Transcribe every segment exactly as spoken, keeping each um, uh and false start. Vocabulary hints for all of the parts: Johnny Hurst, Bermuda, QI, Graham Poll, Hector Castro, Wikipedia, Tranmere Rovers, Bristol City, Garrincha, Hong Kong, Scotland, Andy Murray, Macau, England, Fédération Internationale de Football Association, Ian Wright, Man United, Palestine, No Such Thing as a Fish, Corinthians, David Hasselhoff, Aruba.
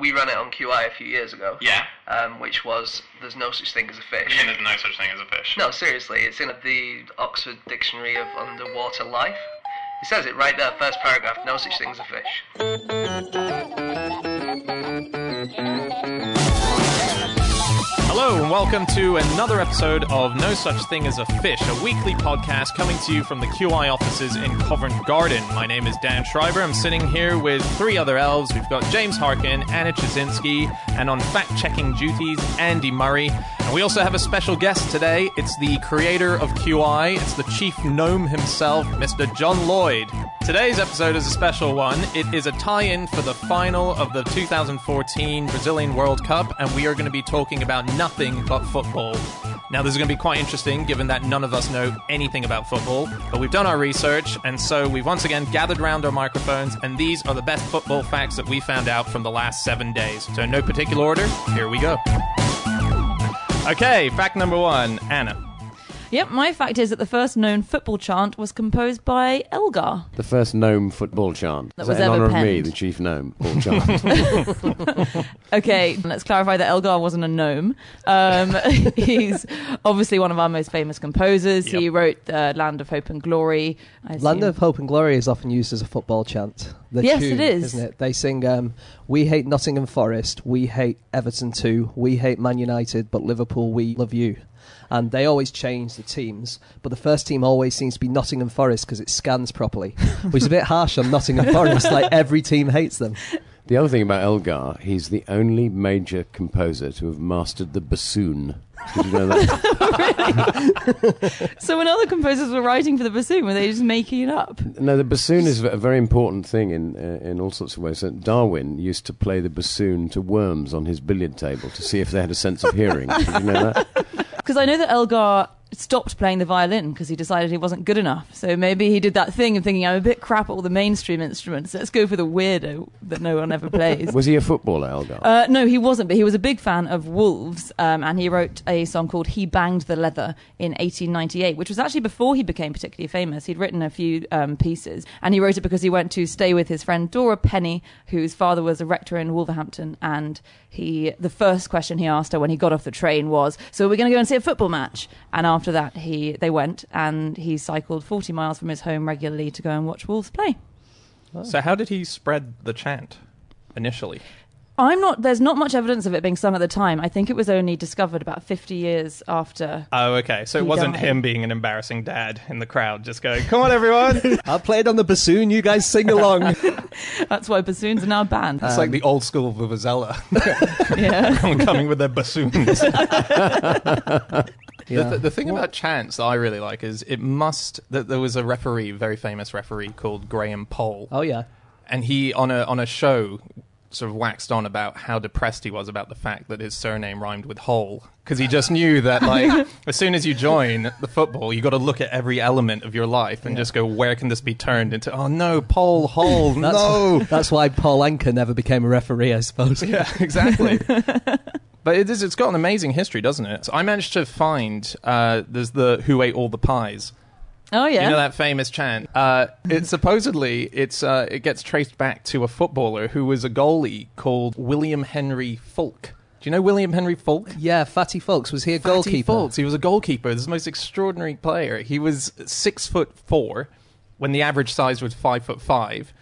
we ran it on Q I a few years ago. Yeah. Um, which was, there's no such thing as a fish. Yeah, there's no such thing as a fish. No, seriously, it's in the Oxford Dictionary of Underwater Life. It says it right there, first paragraph, no such thing as a fish. Hello and welcome to another episode of No Such Thing as a Fish, a weekly podcast coming to you from the Q I offices in Covent Garden. My name is Dan Schreiber. I'm sitting here with three other elves. We've got James Harkin, Anna Chazinski, and on fact-checking duties, Andy Murray. And we also have a special guest today. It's the creator of Q I. It's the chief gnome himself, Mister John Lloyd. Today's episode is a special one. It is a tie-in for the final of the two thousand fourteen Brazilian World Cup, and we are going to be talking about nothing but football. Now, this is going to be quite interesting, given that none of us know anything about football, but we've done our research, and so we've once again gathered round our microphones, and these are the best football facts that we found out from the last seven days. So in no particular order, here we go. Okay, fact number one, Anna. Yep, my fact is that the first known football chant was composed by Elgar. The first gnome football chant. That was that ever in honour penned? Of me, the chief gnome football chant. Okay, let's clarify that Elgar wasn't a gnome. Um, he's obviously one of our most famous composers. Yep. He wrote uh, Land of Hope and Glory. Land of Hope and Glory is often used as a football chant. The yes, tune, it is. Isn't it? They sing, um, we hate Nottingham Forest, we hate Everton too, we hate Man United, but Liverpool, we love you. And they always change the teams, but the first team always seems to be Nottingham Forest because it scans properly, which is a bit harsh on Nottingham Forest, like every team hates them. The other thing about Elgar, he's the only major composer to have mastered the bassoon. Did you know that? Really? So when other composers were writing for the bassoon, were they just making it up? No, the bassoon is a very important thing in uh, in all sorts of ways. So Darwin used to play the bassoon to worms on his billiard table to see if they had a sense of hearing. Did you know that? Because I know that Elgar stopped playing the violin because he decided he wasn't good enough. So maybe he did that thing of thinking, I'm a bit crap at all the mainstream instruments. Let's go for the weirdo that no one ever plays. Was he a footballer, Elgar? Uh, no, he wasn't, but he was a big fan of Wolves, um, and he wrote a song called He Banged the Leather in eighteen ninety-eight, which was actually before he became particularly famous. He'd written a few um, pieces, and he wrote it because he went to stay with his friend Dora Penny, whose father was a rector in Wolverhampton, and he the first question he asked her when he got off the train was, so we're going to go and see a football match? And after After that, he they went and he cycled forty miles from his home regularly to go and watch Wolves play. Oh. So how did he spread the chant initially? I'm not. There's not much evidence of it being sung at the time. I think it was only discovered about fifty years after. Oh, okay. So it wasn't died. Him being an embarrassing dad in the crowd, just going, "Come on, everyone! I'll play it on the bassoon. You guys sing along." That's why bassoons are now banned. It's um, like the old school vuvuzela. Yeah, everyone coming with their bassoons. Yeah. The, th- the thing what? about chants that I really like is it must that there was a referee, very famous referee called Graham Poll. Oh yeah, and he on a on a show sort of waxed on about how depressed he was about the fact that his surname rhymed with hole, because he just knew that, like, as soon as you join the football, you got to look at every element of your life and yeah. just go, where can this be turned into? Oh no, Paul Hole, that's no. Why, that's why Paul Anka never became a referee, I suppose. Yeah, exactly. But it is, it's got an amazing history, doesn't it? So I managed to find uh, there's the Who Ate All the Pies. Oh yeah, you know that famous chant. Uh, it supposedly it's uh, it gets traced back to a footballer who was a goalie called William Henry Foulke. Do you know William Henry Foulke? Yeah, Fatty Foulkes. Was he a Fatty goalkeeper? Foulkes. He was a goalkeeper. This most extraordinary player. He was six foot four when the average size was five foot five.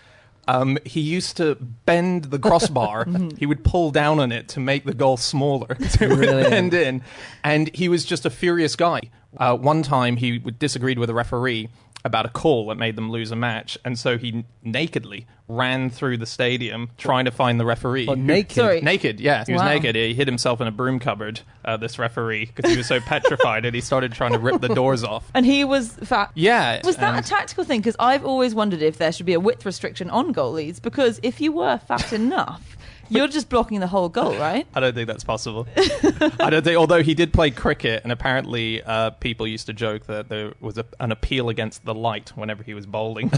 Um, he used to bend the crossbar. He would pull down on it to make the goal smaller to bend in. And he was just a furious guy. Uh, one time he disagreed with a referee about a call that made them lose a match, and so he nakedly ran through the stadium trying to find the referee. But naked? Sorry. Naked, yeah. He was wow. naked. He hid himself in a broom cupboard, uh, this referee, because he was so petrified and he started trying to rip the doors off. And he was fat. Yeah. Was that um, a tactical thing? Because I've always wondered if there should be a width restriction on goalies, because if you were fat enough... You're just blocking the whole goal, right? I don't think that's possible. I don't think, although he did play cricket, and apparently uh, people used to joke that there was a, an appeal against the light whenever he was bowling.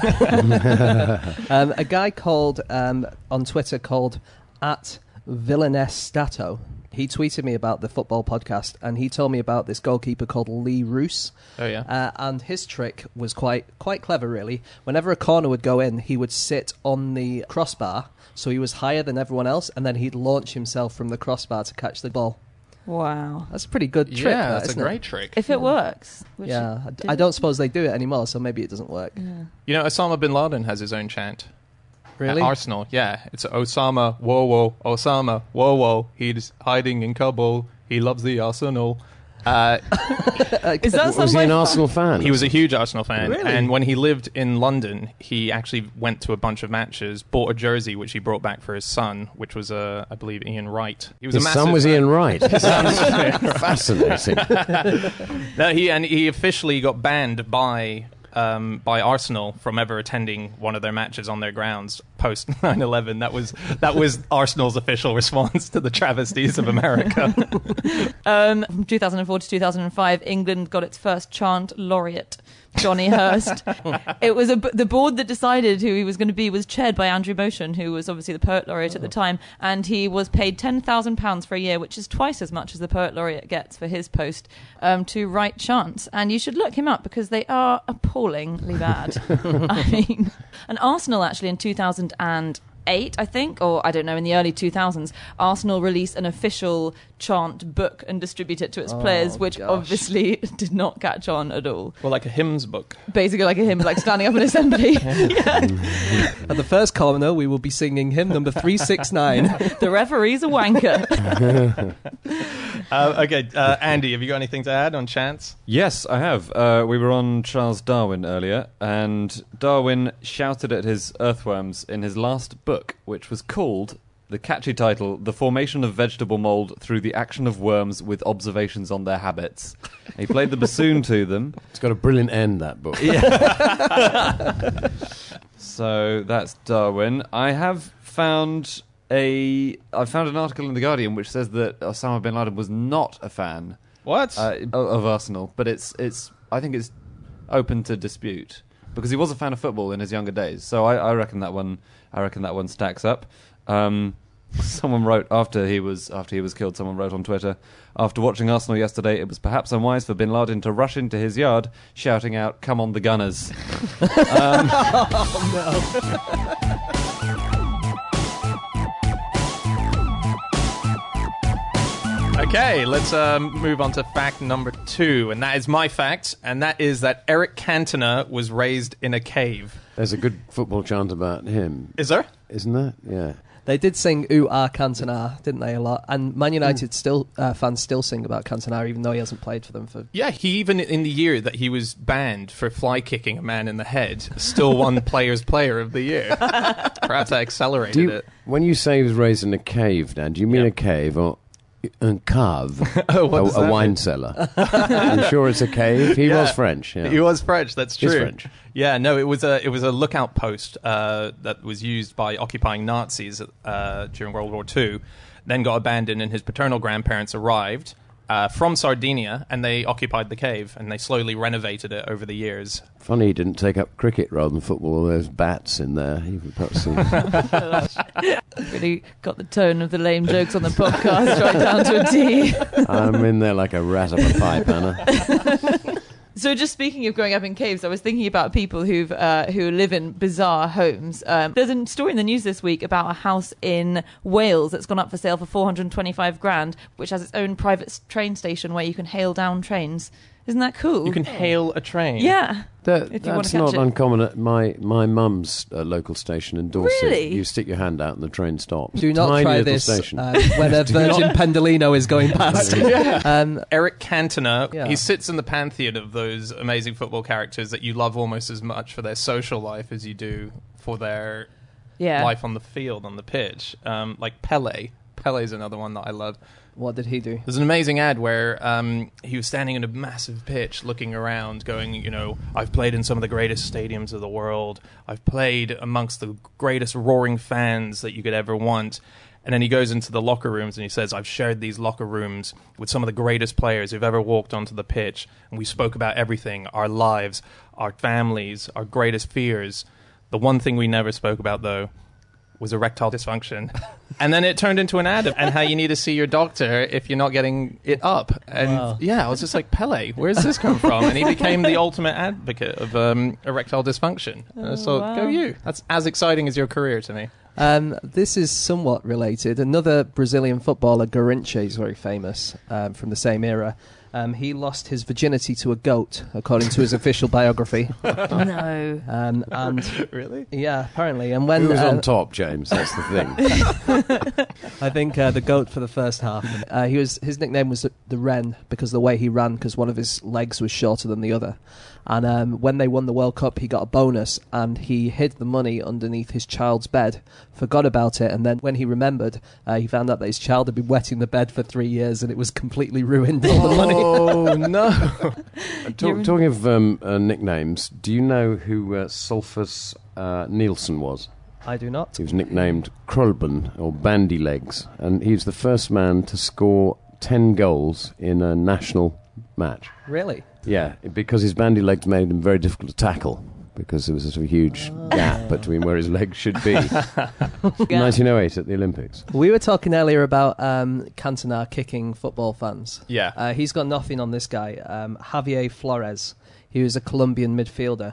um, a guy called, um, on Twitter, called at Villanestato. he tweeted me about the football podcast, and he told me about this goalkeeper called Lee Roos. Oh, yeah. Uh, and his trick was quite quite clever, really. Whenever a corner would go in, he would sit on the crossbar, so he was higher than everyone else, and then he'd launch himself from the crossbar to catch the ball. Wow. That's a pretty good trick. Yeah, that, that's a great it? trick. If it yeah. works. Yeah, I don't suppose they do it anymore, so maybe it doesn't work. Yeah. You know, Osama bin Laden has his own chant. Really? At Arsenal, yeah. It's Osama, whoa, whoa, Osama, whoa, whoa. He's hiding in Kabul. He loves the Arsenal. Uh, Is that was he an Arsenal fan? He was a huge Arsenal fan. Really? And when he lived in London, he actually went to a bunch of matches, bought a jersey, which he brought back for his son, which was, uh, I believe, Ian Wright. He was his a son was Ian Wright. His son was Ian Wright. Fascinating. No, he, and he officially got banned by... Um, by Arsenal from ever attending one of their matches on their grounds post nine eleven. That was that was Arsenal's official response to the travesties of America. um, from two thousand four to two thousand five, England got its first chant laureate, Johnny Hurst. It was a, the board that decided who he was going to be was chaired by Andrew Motion, who was obviously the poet laureate oh. at the time, and he was paid ten thousand pounds for a year, which is twice as much as the poet laureate gets for his post, um, to write chants. And you should look him up because they are appallingly bad. I mean, and Arsenal actually in two thousand eight, I think, or I don't know, in the early two thousands, Arsenal released an official chant book and distribute it to its oh, players, which gosh. obviously did not catch on at all. Well, like a hymns book. Basically like a hymn, like standing up in assembly. Yeah. At the first corner, we will be singing hymn number three six nine. The referee's a wanker. uh, okay, uh, Andy, have you got anything to add on chants? Yes, I have. Uh, we were on Charles Darwin earlier, and Darwin shouted at his earthworms in his last book, which was called... The catchy title, The Formation of Vegetable Mould Through the Action of Worms with Observations on Their Habits. He played the bassoon to them. It's got a brilliant end, that book. Yeah. So that's Darwin. I have found a... I found an article in The Guardian which says that Osama bin Laden was not a fan... What? Uh, ...of Arsenal, but it's it's... I think it's open to dispute, because he was a fan of football in his younger days, so I, I reckon that one. I reckon that one stacks up. Um, someone wrote after he was after he was killed. Someone wrote on Twitter, after watching Arsenal yesterday, it was perhaps unwise for Bin Laden to rush into his yard, shouting out, "Come on, the Gunners!" um, oh no. Okay, let's um, move on to fact number two, and that is my fact, and that is that Eric Cantona was raised in a cave. There's a good football chant about him. Is there? Isn't there? Yeah. They did sing "Ooh Ah Cantona," didn't they, a lot? And Man United mm. still uh, fans still sing about Cantona, even though he hasn't played for them for. Yeah, he even in the year that he was banned for fly kicking a man in the head, still won Players' Player of the Year. Perhaps I accelerated do you, it. When you say he was raised in a cave, Dan, do you mean yep. a cave or? A cave, oh, a, a wine mean? cellar. I'm sure it's a cave. He yeah. was French. Yeah. He was French. That's true. He's French. Yeah, no, it was a it was a lookout post uh, that was used by occupying Nazis uh, during World War Two. Then got abandoned, and his paternal grandparents arrived uh, from Sardinia, and they occupied the cave, and they slowly renovated it over the years. Funny he didn't take up cricket rather than football. All those bats in there. He would perhaps see. Really got the tone of the lame jokes on the podcast right down to a T. I'm in there like a rat up a pipe, Anna. So just speaking of growing up in caves, I was thinking about people who've uh, who live in bizarre homes. Um, there's a story in the news this week about a house in Wales that's gone up for sale for four hundred twenty-five grand, which has its own private train station where you can hail down trains. Isn't that cool? You can hail a train. Yeah. That, that's not it. uncommon at my my mum's uh, local station in Dorset. Really? You stick your hand out and the train stops. Do not Tiny try this uh, when a Virgin not... Pendolino is going past. Yeah. um, Eric Cantona, yeah. he sits in the pantheon of those amazing football characters that you love almost as much for their social life as you do for their yeah. life on the field, on the pitch. Um, like Pele. Pele's another one that I love. What did he do? There's an amazing ad where um, he was standing in a massive pitch looking around going, you know, I've played in some of the greatest stadiums of the world. I've played amongst the greatest roaring fans that you could ever want. And then he goes into the locker rooms and he says, I've shared these locker rooms with some of the greatest players who've ever walked onto the pitch. And we spoke about everything, our lives, our families, our greatest fears. The one thing we never spoke about, though, was erectile dysfunction. And then it turned into an ad and how you need to see your doctor if you're not getting it up. And wow. yeah, I was just like, Pele, where's this come from? And he became the ultimate advocate of um, erectile dysfunction. And I thought, wow. go you. That's as exciting as your career to me. Um, this is somewhat related. Another Brazilian footballer, Garrincha, is very famous um, from the same era. Um, he lost his virginity to a goat, according to his official biography. No. Um, and really? Yeah, apparently. And when, who was uh, on top, James? That's the thing. I think uh, the goat for the first half. Uh, he was his nickname was the, the Wren because of the way he ran, because one of his legs was shorter than the other. And um, when they won the World Cup, he got a bonus, and he hid the money underneath his child's bed, forgot about it, and then when he remembered, uh, he found out that his child had been wetting the bed for three years, and it was completely ruined all the money. Oh, no. Talk, talking of um, uh, nicknames, do you know who uh, Solfus uh, Nielsen was? I do not. He was nicknamed Krulben, or Bandy Legs, and he was the first man to score ten goals in a national match. Really? Yeah, because his bandy legs made him very difficult to tackle, because there was sort of a huge oh. gap between where his legs should be. nineteen oh eight at the Olympics. We were talking earlier about um, Cantona kicking football fans. Yeah. Uh, he's got nothing on this guy. Um, Javier Flores, he was a Colombian midfielder.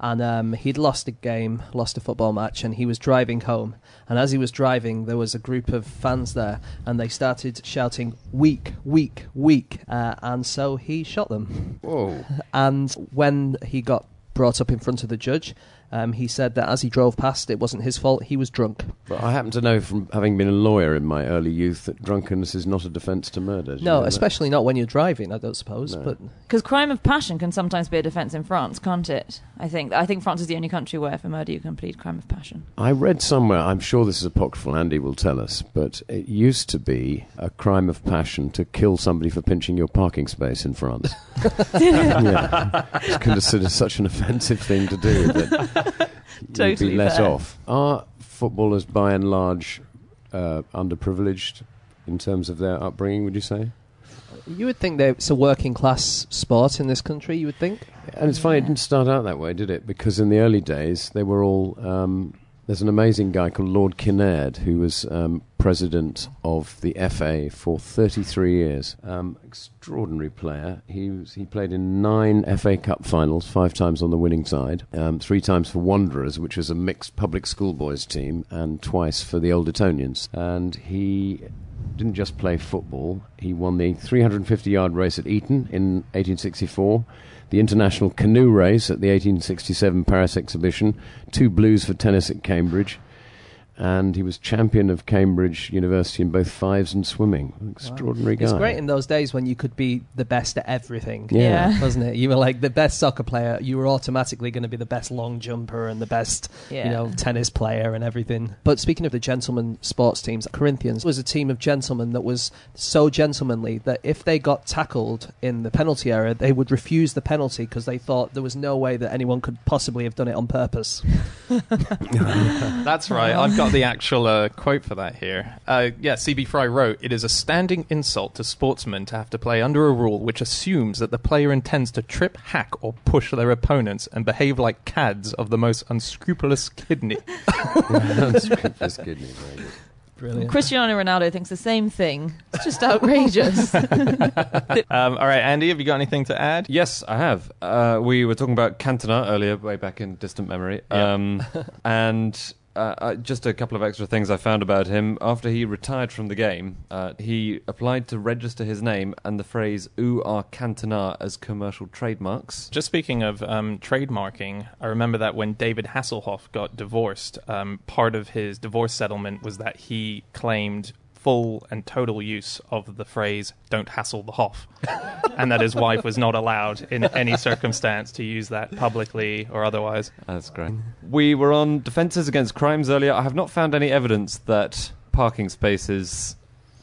And um, he'd lost a game, lost a football match, and he was driving home. And as he was driving, there was a group of fans there, and they started shouting, "Weak, weak, weak." Uh, and so he shot them. Whoa. And when he got brought up in front of the judge, um, he said that as he drove past, it wasn't his fault, he was drunk. But I happen to know from having been a lawyer in my early youth that drunkenness is not a defence to murder. No, especially that? Not when you're driving, I don't suppose. No. Because crime of passion can sometimes be a defence in France, can't it? I think I think France is the only country where for murder you can plead crime of passion. I read somewhere, I'm sure this is apocryphal, Andy will tell us, but it used to be a crime of passion to kill somebody for pinching your parking space in France. Yeah. It's considered such an offensive thing to do that totally you'd be let fair. Off. Are footballers, by and large, uh, underprivileged in terms of their upbringing, would you say? You would think it's a working-class sport in this country, you would think. And it's funny, yeah. It didn't start out that way, did it? Because in the early days, they were all... Um, there's an amazing guy called Lord Kinnaird, who was um, president of the F A for thirty-three years. Um, extraordinary player. He was, he played in nine F A Cup finals, five times on the winning side, um, three times for Wanderers, which was a mixed public schoolboys team, and twice for the Old Etonians. And he didn't just play football. He won the three hundred fifty yard race at Eton in eighteen sixty-four, the international canoe race at the eighteen sixty-seven Paris exhibition, two blues for tennis at Cambridge, and he was champion of Cambridge University in both fives and swimming. An extraordinary wow. guy. It's great in those days when you could be the best at everything, yeah. yeah. wasn't it? You were like the best soccer player, you were automatically going to be the best long jumper and the best yeah. you know, tennis player and everything. But speaking of the gentlemen sports teams, Corinthians was a team of gentlemen that was so gentlemanly that if they got tackled in the penalty area, they would refuse the penalty because they thought there was no way that anyone could possibly have done it on purpose. That's right. I've got the actual uh, quote for that here. Uh, yeah, C B Fry wrote, "It is a standing insult to sportsmen to have to play under a rule which assumes that the player intends to trip, hack, or push their opponents and behave like cads of the most unscrupulous kidney." Unscrupulous kidney, very good. Brilliant. Cristiano Ronaldo thinks the same thing. It's just outrageous. um, all right, Andy, have you got anything to add? Yes, I have. Uh, we were talking about Cantona earlier, way back in distant memory. Yeah. Um, and... Uh, just a couple of extra things I found about him. After he retired from the game, uh, he applied to register his name and the phrase "Ooh are Cantona" as commercial trademarks. Just speaking of um, trademarking, I remember that when David Hasselhoff got divorced, um, part of his divorce settlement was that he claimed full and total use of the phrase "don't hassle the Hoff," and that his wife was not allowed in any circumstance to use that publicly or otherwise. That's great. We were on defences against crimes earlier. I have not found any evidence that parking spaces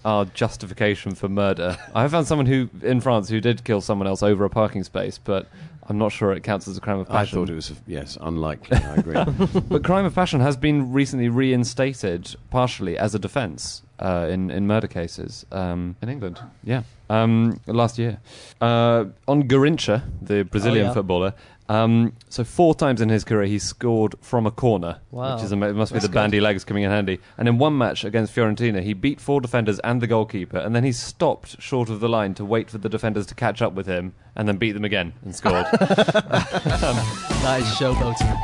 are justification for murder. I have found someone who in France who did kill someone else over a parking space, but I'm not sure it counts as a crime of passion. I thought it was, a, yes, unlikely, I agree. But crime of passion has been recently reinstated partially as a defence uh, in, in murder cases um, in England, yeah, um, last year. Uh, on Garrincha, the Brazilian oh, yeah. footballer, Um, so four times in his career he scored from a corner, wow. which is ama- must be That's the bandy good. legs coming in handy. And in one match against Fiorentina, he beat four defenders and the goalkeeper, and then he stopped short of the line to wait for the defenders to catch up with him, and then beat them again and scored. um, that is showboating.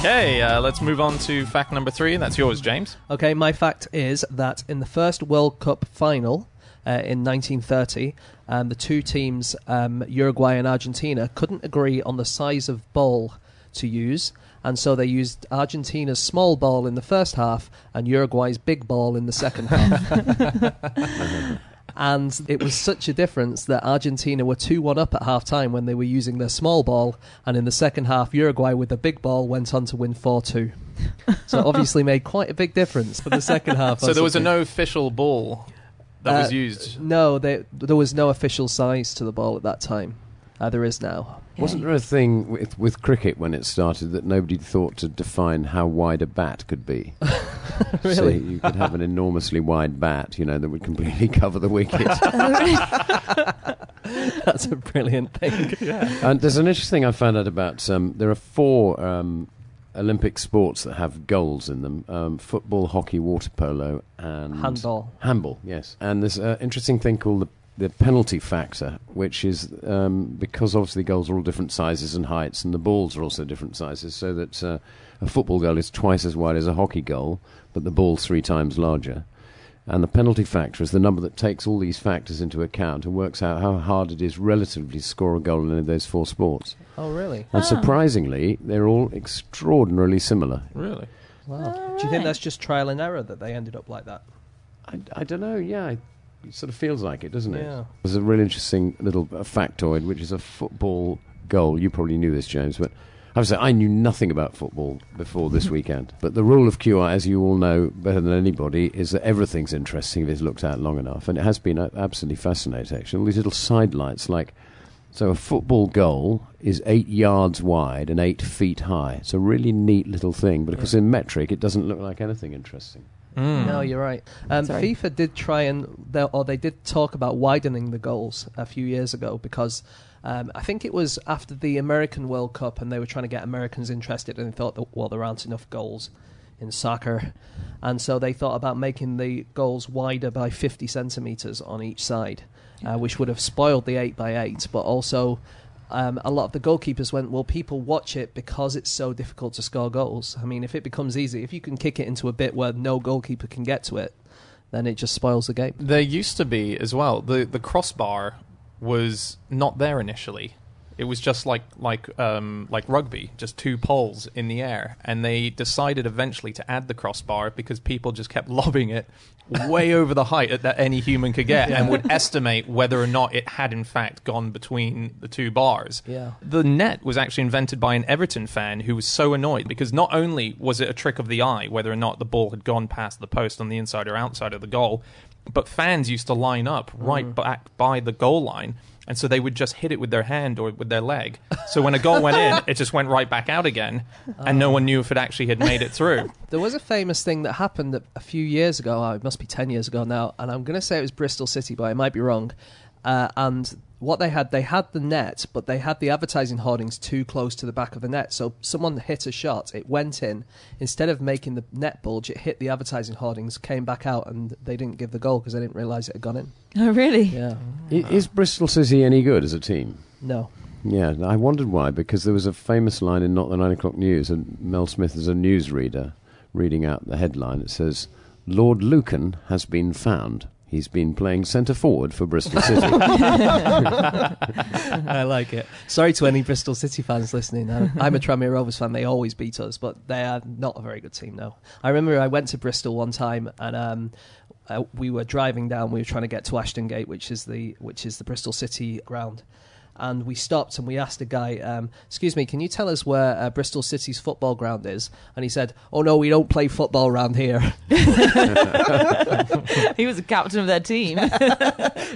Okay, uh, let's move on to fact number three, and that's yours, James. Okay, my fact is that in the first World Cup final uh, in nineteen thirty, um, the two teams, um, Uruguay and Argentina, couldn't agree on the size of ball to use, and so they used Argentina's small ball in the first half and Uruguay's big ball in the second half. And it was such a difference that Argentina were two one up at half-time when they were using their small ball, and in the second half, Uruguay with the big ball went on to win four two. So it obviously made quite a big difference for the second half. So there was a no official ball that uh, was used? No, they, there was no official size to the ball at that time. Uh, there is now. Wasn't there a thing with, with cricket when it started that nobody thought to define how wide a bat could be? Really? So you could have an enormously wide bat, you know, that would completely cover the wicket. That's a brilliant thing. Yeah. And there's an interesting thing I found out about. Um, there are four um, Olympic sports that have goals in them: um, football, hockey, water polo, and handball. Handball, yes. And there's an interesting thing called the. the penalty factor, which is um, because obviously goals are all different sizes and heights, and the balls are also different sizes, so that uh, a football goal is twice as wide as a hockey goal, but the ball's three times larger. And the penalty factor is the number that takes all these factors into account and works out how hard it is relatively to score a goal in any of those four sports. Oh, really? And ah. surprisingly, they're all extraordinarily similar. Really? Wow. All right. Do you think that's just trial and error that they ended up like that? I, I don't know, yeah. It sort of feels like it, doesn't it? Yeah. There's a really interesting little factoid, which is a football goal. You probably knew this, James, but I have to say I knew nothing about football before this weekend. But the rule of Q I, as you all know better than anybody, is that everything's interesting if it's looked at long enough. And it has been absolutely fascinating, actually. All these little sidelights, like, so a football goal is eight yards wide and eight feet high. It's a really neat little thing, but of yeah. course in metric it doesn't look like anything interesting. Mm. No, you're right. Um, FIFA did try and, they, or they did talk about widening the goals a few years ago because um, I think it was after the American World Cup and they were trying to get Americans interested and they thought, that, well, there aren't enough goals in soccer. And so they thought about making the goals wider by fifty centimetres on each side, uh, which would have spoiled the eight by eight, but also... Um, a lot of the goalkeepers went, well, people watch it because it's so difficult to score goals. I mean, if it becomes easy, if you can kick it into a bit where no goalkeeper can get to it, then it just spoils the game. There used to be, as well, the, the crossbar was not there initially. It was just like like um, like rugby, just two poles in the air. And they decided eventually to add the crossbar because people just kept lobbing it way over the height that any human could get yeah. and would estimate whether or not it had in fact gone between the two bars. Yeah. The net was actually invented by an Everton fan who was so annoyed because not only was it a trick of the eye whether or not the ball had gone past the post on the inside or outside of the goal, but fans used to line up right mm. back by the goal line. And so they would just hit it with their hand or with their leg. So when a goal went in, it just went right back out again. And um. no one knew if it actually had made it through. There was a famous thing that happened a few years ago. Oh, it must be ten years ago now. And I'm going to say it was Bristol City, but I might be wrong. Uh, and what they had, they had the net, but they had the advertising hoardings too close to the back of the net. So someone hit a shot, it went in. Instead of making the net bulge, it hit the advertising hoardings, came back out, and they didn't give the goal because they didn't realise it had gone in. Oh, really? Yeah. Mm. Is Bristol City any good as a team? No. Yeah, I wondered why, because there was a famous line in Not the Nine O'Clock News, and Mel Smith is a newsreader reading out the headline. It says, Lord Lucan has been found. He's been playing centre-forward for Bristol City. I like it. Sorry to any Bristol City fans listening. I'm a Tranmere Rovers fan. They always beat us, but they are not a very good team now. I remember I went to Bristol one time and um, uh, we were driving down. We were trying to get to Ashton Gate, which is the which is the Bristol City ground. And we stopped and we asked a guy, um, excuse me, can you tell us where uh, Bristol City's football ground is? And he said, oh, no, we don't play football around here. He was the captain of their team.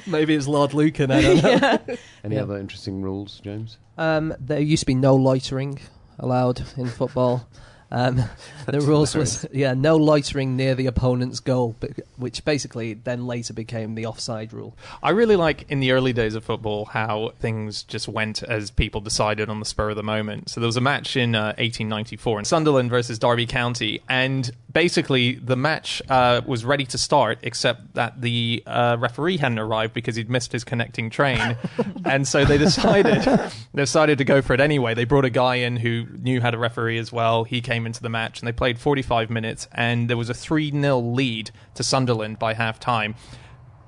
Maybe it's Lord Lucan, I don't know. Yeah. Any yeah. other interesting rules, James? Um, there used to be no loitering allowed in football. Um, the rules hilarious. was yeah, no loitering near the opponent's goal, which basically then later became the offside rule. I really like in the early days of football how things just went as people decided on the spur of the moment. So there was a match in uh, eighteen ninety-four in Sunderland versus Derby County, and basically the match uh, was ready to start except that the uh, referee hadn't arrived because he'd missed his connecting train, and so they decided they decided to go for it anyway. They brought a guy in who knew how to referee as well. He came into the match and they played forty-five minutes, and there was a three nil lead to Sunderland by half time.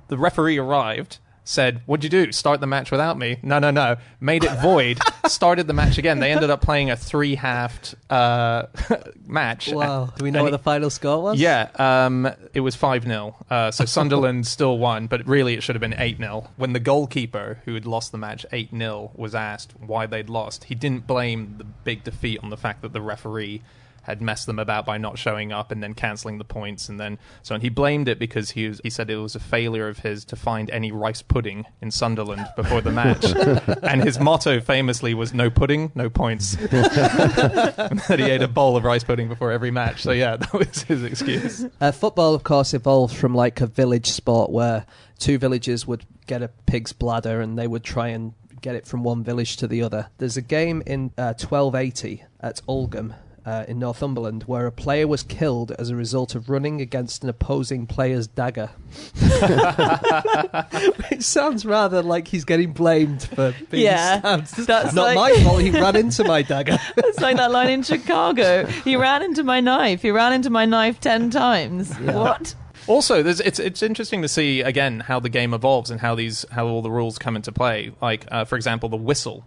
The referee arrived, said, "What'd you do? Start the match without me?" No, no, no. Made it void, started the match again. They ended up playing a three-halved uh, match. Wow. Do we know and what the final score was? Yeah. Um, it was five nil. Uh, so Sunderland still won, but really it should have been eight nil. When the goalkeeper, who had lost the match eight nil, was asked why they'd lost, he didn't blame the big defeat on the fact that the referee had messed them about by not showing up and then cancelling the points. And then so on. He blamed it because he was, he said it was a failure of his to find any rice pudding in Sunderland before the match. And his motto famously was, "No pudding, no points." That he ate a bowl of rice pudding before every match. So yeah, that was his excuse. Uh, football, of course, evolved from like a village sport where two villagers would get a pig's bladder and they would try and get it from one village to the other. There's a game in uh, twelve eighty at Oldham, Uh, in Northumberland, where a player was killed as a result of running against an opposing player's dagger. It sounds rather like he's getting blamed for being yeah, stabbed. It's not like my fault he ran into my dagger. It's like that line in Chicago. He ran into my knife. He ran into my knife ten times. Yeah. What? Also, there's, it's it's interesting to see, again, how the game evolves and how these how all the rules come into play. Like, uh, for example, the whistle.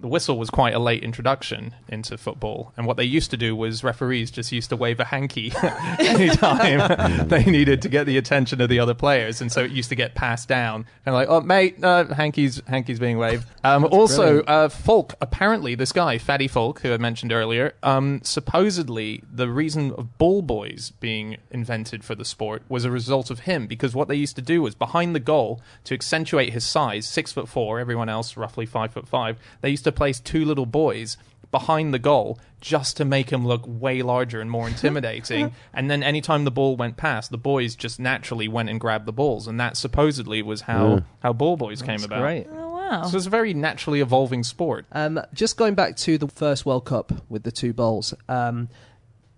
The whistle was quite a late introduction into football, and what they used to do was referees just used to wave a hanky any time they needed to get the attention of the other players, and so it used to get passed down. And like, oh mate, uh, hanky's hanky's being waved. Um, also, uh, Foulke, apparently this guy, Fatty Foulke, who I mentioned earlier, um, supposedly the reason of ball boys being invented for the sport was a result of him, because what they used to do was behind the goal to accentuate his size, six foot four, everyone else roughly five foot five. They used to place two little boys behind the goal just to make him look way larger and more intimidating. And then anytime the ball went past, the boys just naturally went and grabbed the balls, and that supposedly was how yeah. how ball boys That's came about. Great. Oh, wow. So it's a very naturally evolving sport. Um, just going back to the first World Cup with the two balls, um,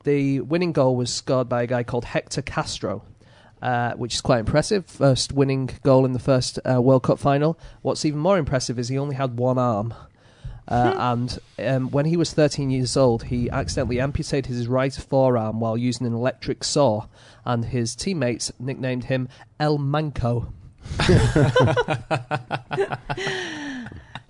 the winning goal was scored by a guy called Hector Castro, Uh, which is quite impressive. First winning goal in the first uh, World Cup final. What's even more impressive is he only had one arm. Uh, and um, when he was thirteen years old, he accidentally amputated his right forearm while using an electric saw, and his teammates nicknamed him El Manco.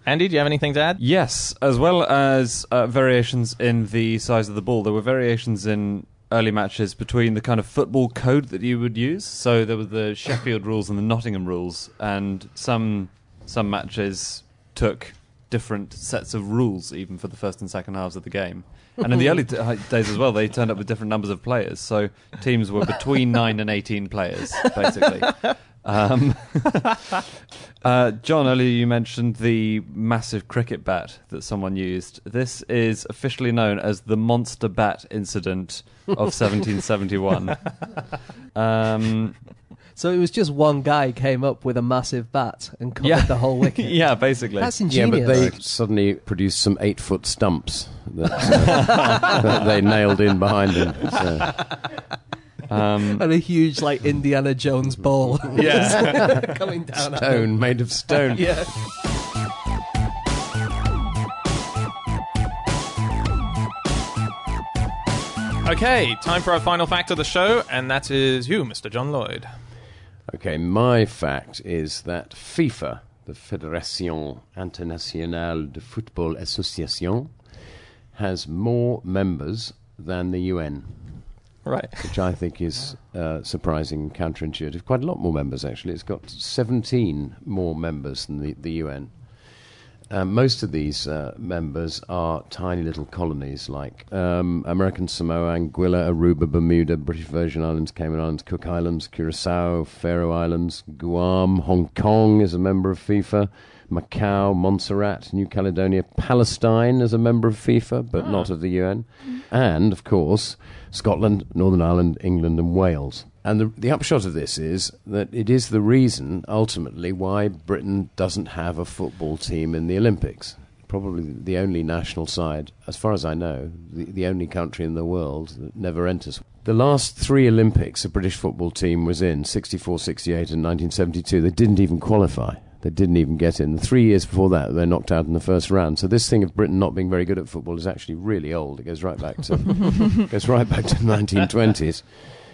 Andy, do you have anything to add? Yes, as well as uh, variations in the size of the ball. There were variations in early matches between the kind of football code that you would use. So there were the Sheffield rules and the Nottingham rules, and some some matches took different sets of rules even for the first and second halves of the game. And in the early t- days as well, they turned up with different numbers of players, so teams were between nine and eighteen players basically. um, uh, John, earlier you mentioned the massive cricket bat that someone used. This is officially known as the Monster Bat Incident of seventeen seventy-one. um So it was just one guy came up with a massive bat and covered yeah. the whole wicket. Yeah, basically. That's ingenious. Yeah, but they suddenly produced some eight-foot stumps that, uh, that they nailed in behind them. So. Um, and a huge, like, Indiana Jones ball yeah. coming down. Stone, made of stone. Yeah. Okay, time for our final fact of the show, and that is you, Mister John Lloyd. Okay, my fact is that FIFA, the Fédération Internationale de Football Association, has more members than the U N. Right. Which I think is uh, surprising, counterintuitive. Quite a lot more members, actually. It's got seventeen more members than the, the U N. Uh, most of these uh, members are tiny little colonies like um, American Samoa, Anguilla, Aruba, Bermuda, British Virgin Islands, Cayman Islands, Cook Islands, Curacao, Faroe Islands, Guam. Hong Kong is a member of FIFA. Macau, Montserrat, New Caledonia, Palestine as a member of FIFA, but ah. not of the U N. Mm. And, of course, Scotland, Northern Ireland, England and Wales. And the, the upshot of this is that it is the reason, ultimately, why Britain doesn't have a football team in the Olympics. Probably the only national side, as far as I know, the, the only country in the world that never enters. The last three Olympics a British football team was in, sixty-four, sixty-eight and nineteen seventy-two, they didn't even qualify. They didn't even get in. The three years before that, they knocked out in the first round. So this thing of Britain not being very good at football is actually really old. It goes right back to goes right back to the nineteen twenties.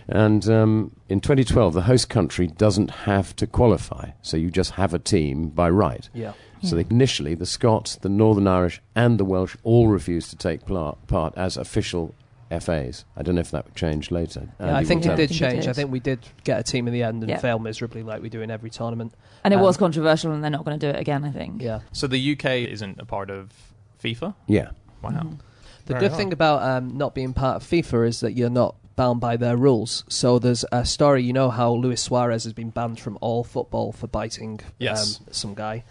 And um, in twenty twelve, the host country doesn't have to qualify. So you just have a team by right. Yeah. So they, initially, the Scots, the Northern Irish and the Welsh all refused to take pl- part as official F A's. I don't know if that would change later. Yeah, I think it did change. I think we did get a team in the end and yeah. fail miserably like we do in every tournament. And it um, was controversial and they're not going to do it again, I think. Yeah. So the U K isn't a part of FIFA? Yeah. Wow. Mm. The Very good hard. thing about um, not being part of FIFA is that you're not bound by their rules. So there's a story, you know how Luis Suarez has been banned from all football for biting yes. um, some guy.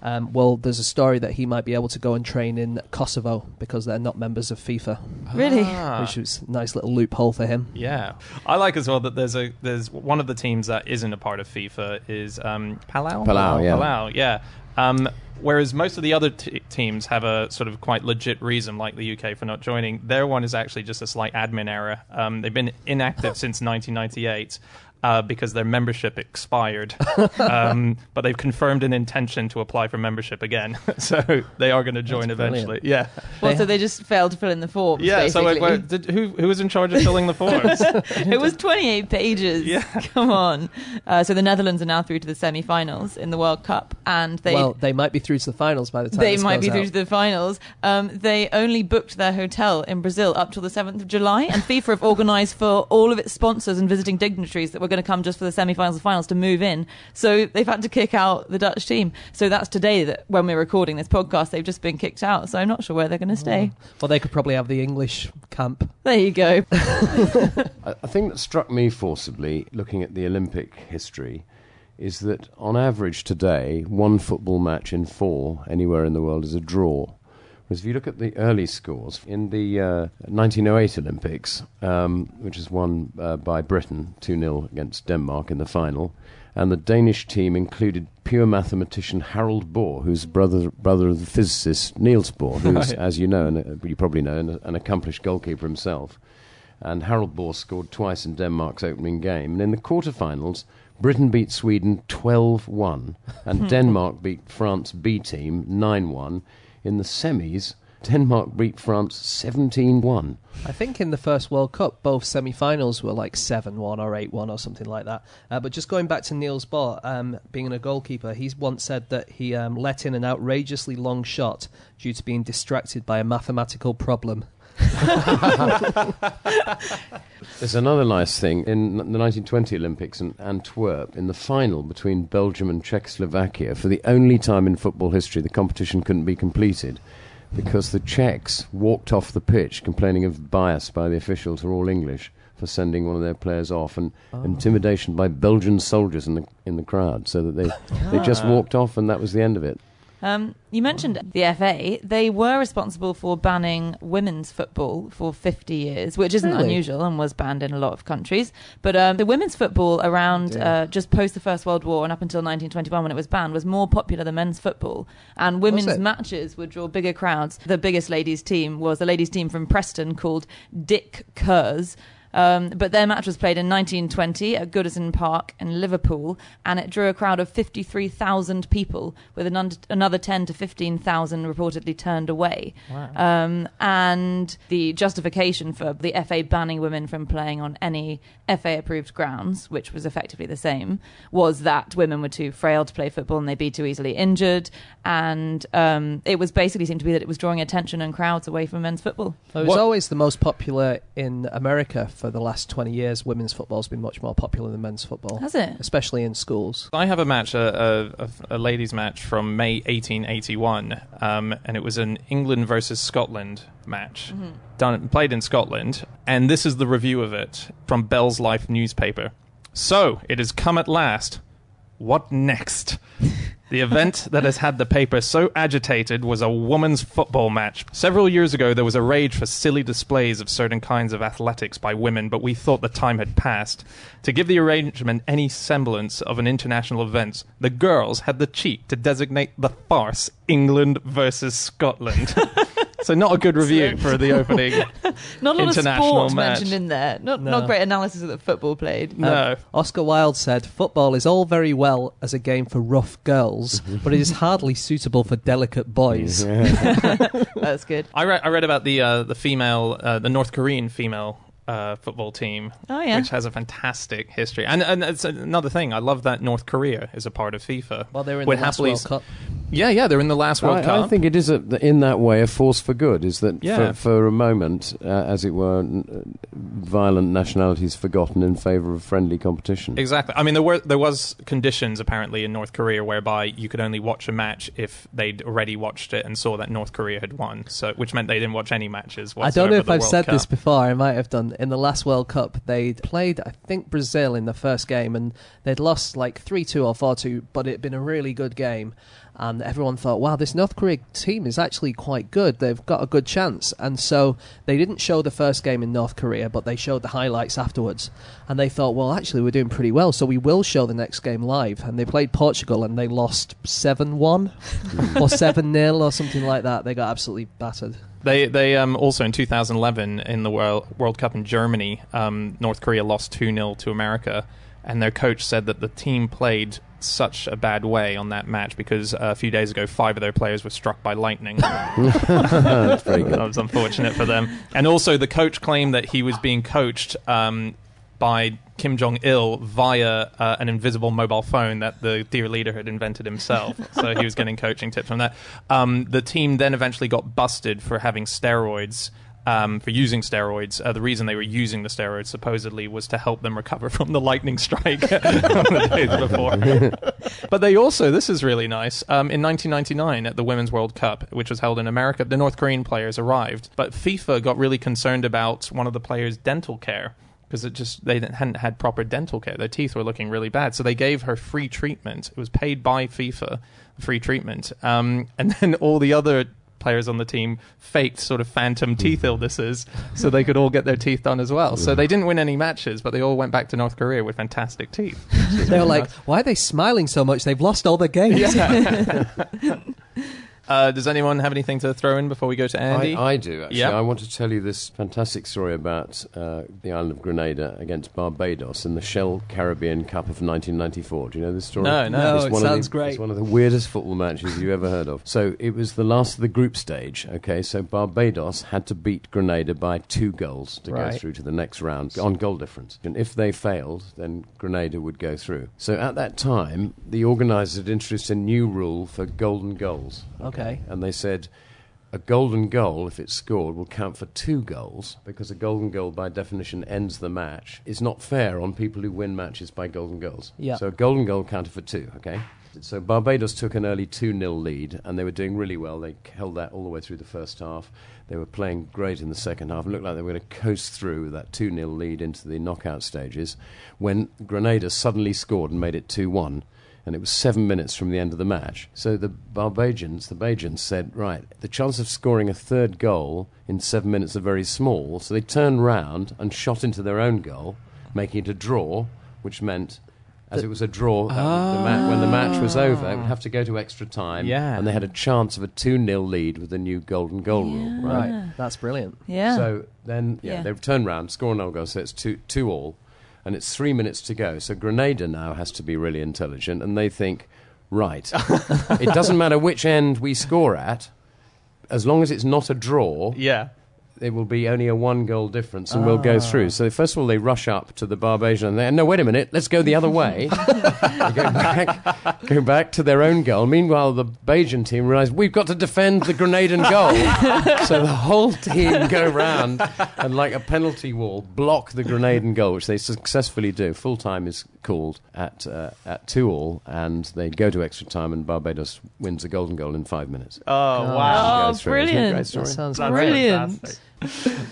Um, well, there's a story that he might be able to go and train in Kosovo because they're not members of FIFA. Really? Ah. Which was a nice little loophole for him. Yeah. I like as well that there's a there's one of the teams that isn't a part of FIFA is um, Palau? Palau, yeah. Palau, yeah. Um, whereas most of the other t- teams have a sort of quite legit reason, like the U K, for not joining. Their one is actually just a slight admin error. Um, they've been inactive since nineteen ninety-eight. Uh, because their membership expired. um, but they've confirmed an intention to apply for membership again. So they are going to join eventually. Yeah. Well, they so they just failed to fill in the forms, yeah, basically. So wait, wait, did, who, who was in charge of filling the forms? It was twenty-eight pages. Yeah. Come on. Uh, so the Netherlands are now through to the semi-finals in the World Cup. and they Well, they might be through to the finals by the time They this might be out. through to the finals. Um, they only booked their hotel in Brazil up till the seventh of July. And FIFA have organised for all of its sponsors and visiting dignitaries that were going to come just for the semi-finals and finals to move in, so they've had to kick out the Dutch team. So that's today that when we're recording this podcast, they've just been kicked out, so I'm not sure where they're going to stay. Well, they could probably have the English camp. There you go. A thing that struck me forcibly looking at the Olympic history is that on average today, one football match in four anywhere in the world is a draw. Because if you look at the early scores, in the uh, nineteen oh eight Olympics, um, which was won uh, by Britain, two nil against Denmark in the final, and the Danish team included pure mathematician Harold Bohr, who's brother brother of the physicist Niels Bohr, who's, as you know, and you probably know, an, an accomplished goalkeeper himself. And Harold Bohr scored twice in Denmark's opening game. And in the quarterfinals, Britain beat Sweden twelve one, and Denmark beat France B team nine one. In the semis, Denmark beat France seventeen one. I think in the first World Cup, both semi-finals were like seven one or eight one or something like that. Uh, but just going back to Niels Bohr, um, being a goalkeeper, he's once said that he um, let in an outrageously long shot due to being distracted by a mathematical problem. There's another nice thing. In the nineteen twenty Olympics in Antwerp, in the final between Belgium and Czechoslovakia, for the only time in football history, the competition couldn't be completed because the Czechs walked off the pitch complaining of bias by the officials who are all English for sending one of their players off and oh. intimidation by Belgian soldiers in the in the crowd, so that they, ah. they just walked off and that was the end of it. Um, you mentioned the F A. They were responsible for banning women's football for fifty years, which isn't really? unusual and was banned in a lot of countries. But um, the women's football around yeah. uh, just post the First World War and up until nineteen twenty-one when it was banned was more popular than men's football. And women's matches would draw bigger crowds. The biggest ladies' team was a ladies' team from Preston called Dick Curs. Um, but their match was played in nineteen twenty at Goodison Park in Liverpool, and it drew a crowd of fifty-three thousand people, with an under, another ten to fifteen thousand reportedly turned away. Wow. Um, and the justification for the F A banning women from playing on any F A-approved grounds, which was effectively the same, was that women were too frail to play football and they'd be too easily injured. And um, it was basically seemed to be that it was drawing attention and crowds away from men's football. It was what? always the most popular in America. For the last twenty years, women's football has been much more popular than men's football. Has it? Especially in schools. I have a match, a, a, a ladies' match from May eighteen eighty-one, um, and it was an England versus Scotland match, mm-hmm. done played in Scotland, and this is the review of it from Bell's Life newspaper. "So, it has come at last. What next? The event that has had the paper so agitated was a women's football match. Several years ago, there was a rage for silly displays of certain kinds of athletics by women, but we thought the time had passed. To give the arrangement any semblance of an international event, the girls had the cheek to designate the farce England versus Scotland. So not a good review for the opening not a lot international of sport match. Mentioned in there. Not, no. not great analysis of the football played. No. Um, Oscar Wilde said, "Football is all very well as a game for rough girls, but it is hardly suitable for delicate boys." That's good. I, re- I read about the uh, the female, uh, the North Korean female uh, football team, oh, yeah. which has a fantastic history. And and it's another thing. I love that North Korea is a part of FIFA. Well, they were in the last World Cup. Yeah, yeah, they're in the last World I, Cup. I think it is, a, in that way, a force for good, is that yeah. for, for a moment, uh, as it were, n- violent nationalities forgotten in favour of friendly competition. Exactly. I mean, there were there was conditions, apparently, in North Korea whereby you could only watch a match if they'd already watched it and saw that North Korea had won, so which meant they didn't watch any matches whatsoever. I don't know if I've World said Cup. This before, I might have done. In the last World Cup, they played, I think, Brazil in the first game, and they'd lost like three two or four two, but it'd been a really good game. And everyone thought, wow, this North Korea team is actually quite good. They've got a good chance. And so they didn't show the first game in North Korea, but they showed the highlights afterwards. And they thought, well, actually, we're doing pretty well, so we will show the next game live. And they played Portugal, and they lost seven one or seven nil or something like that. They got absolutely battered. They they um, also, in two thousand eleven, in the World, World Cup in Germany, um, North Korea lost two nil to America. And their coach said that the team played such a bad way on that match because uh, a few days ago, five of their players were struck by lightning. That's very good. That was unfortunate for them. And also, the coach claimed that he was being coached um, by Kim Jong-il via uh, an invisible mobile phone that the dear leader had invented himself. So he was getting coaching tips from that. Um, the team then eventually got busted for having steroids. Um, for using steroids. Uh, the reason they were using the steroids, supposedly, was to help them recover from the lightning strike the days before. But they also, this is really nice, um, in nineteen ninety-nine at the Women's World Cup, which was held in America, the North Korean players arrived, but FIFA got really concerned about one of the players' dental care because it just they hadn't had proper dental care. Their teeth were looking really bad, so they gave her free treatment. It was paid by FIFA, free treatment. Um, and then all the other players on the team faked sort of phantom teeth illnesses so they could all get their teeth done as well. So they didn't win any matches, but they all went back to North Korea with fantastic teeth. They were like, why are they smiling so much? They've lost all their games. Yeah. Uh, does anyone have anything to throw in before we go to Andy? I, I do, actually. Yep. I want to tell you this fantastic story about uh, the island of Grenada against Barbados in the Shell Caribbean Cup of nineteen ninety-four. Do you know this story? No, no, it's it one sounds of the, great. It's one of the weirdest football matches you ever heard of. So it was the last of the group stage, okay? So Barbados had to beat Grenada by two goals to right. go through to the next round on goal difference. And if they failed, then Grenada would go through. So at that time, the organisers had introduced a new rule for golden goals. Okay. Okay. And they said a golden goal, if it's scored, will count for two goals because a golden goal, by definition, ends the match. It's not fair on people who win matches by golden goals. Yeah. So a golden goal counted for two, okay? So Barbados took an early two nil lead and they were doing really well. They held that all the way through the first half. They were playing great in the second half. It looked like they were going to coast through that two nil lead into the knockout stages when Grenada suddenly scored and made it two one. And it was seven minutes from the end of the match. So the Barbadians, the Bajans said, right, the chance of scoring a third goal in seven minutes are very small. So they turned round and shot into their own goal, making it a draw, which meant, as the, it was a draw, oh. that the ma- when the match was over, it would have to go to extra time. Yeah. And they had a chance of a two nil lead with the new golden goal yeah. rule. Right? right. That's brilliant. Yeah. So then yeah, yeah. they turned round, score an own goal, so it's two, two all. And it's three minutes to go. So Grenada now has to be really intelligent. And they think, right, it doesn't matter which end we score at. As long as it's not a draw, yeah. it will be only a one-goal difference and ah. we'll go through. So first of all, they rush up to the Barbadian. And they no, wait a minute, let's go the other way. They go back, go back to their own goal. Meanwhile, the Bajan team realise, we've got to defend the Grenadan goal. So the whole team go round and, like a penalty wall, block the Grenadan goal, which they successfully do. Full-time is called at uh, at two all, and they go to extra time, and Barbados wins the golden goal in five minutes. Oh, oh wow! Oh, brilliant! That sounds That's brilliant.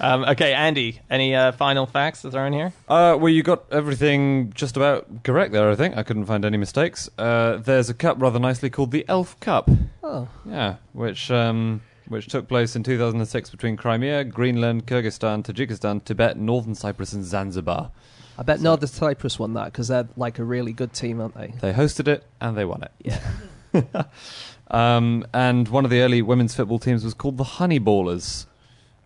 um, okay, Andy, any uh, final facts that are in here? Uh, well, you got everything just about correct there, I think. I couldn't find any mistakes. Uh, there's a cup rather nicely called the Elf Cup. Oh, yeah, which. Um, which took place in two thousand six between Crimea, Greenland, Kyrgyzstan, Tajikistan, Tibet, Northern Cyprus, and Zanzibar. I bet so. Northern Cyprus won that, because they're like a really good team, aren't they? They hosted it, and they won it. Yeah. um, and one of the early women's football teams was called the Honey Ballers,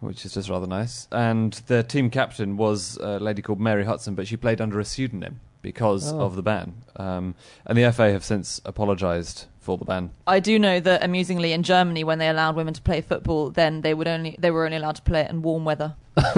which is just rather nice. And their team captain was a lady called Mary Hudson, but she played under a pseudonym because oh. of the ban. Um, and the F A have since apologised for the ban. I do know that, amusingly, in Germany, when they allowed women to play football, then they would only they were only allowed to play it in warm weather. Okay,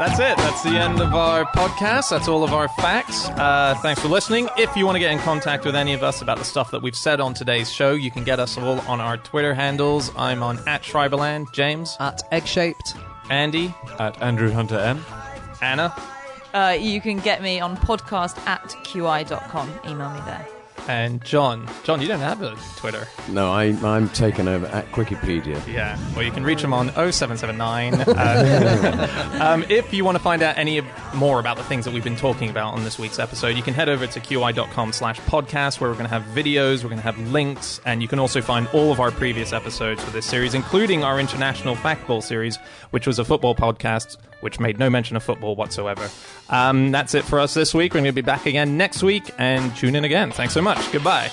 that's it. That's the end of our podcast. That's all of our facts. Uh, thanks for listening. If you want to get in contact with any of us about the stuff that we've said on today's show, you can get us all on our Twitter handles. I'm on at Schreiberland, James at Eggshaped, Andy at Andrew Hunter M, Anna. Uh, you can get me on podcast at Q I dot com. Email me there. And John. John, you don't have a Twitter. No, I, I'm taken over at Wikipedia. Yeah, well, you can reach him on oh seven seven nine. Uh, um, if you want to find out any more about the things that we've been talking about on this week's episode, you can head over to Q I dot com slash podcast, where we're going to have videos, we're going to have links, and you can also find all of our previous episodes for this series, including our International Factball series, which was a football podcast which made no mention of football whatsoever. Um, that's it for us this week. We're going to be back again next week, and tune in again. Thanks so much. Goodbye.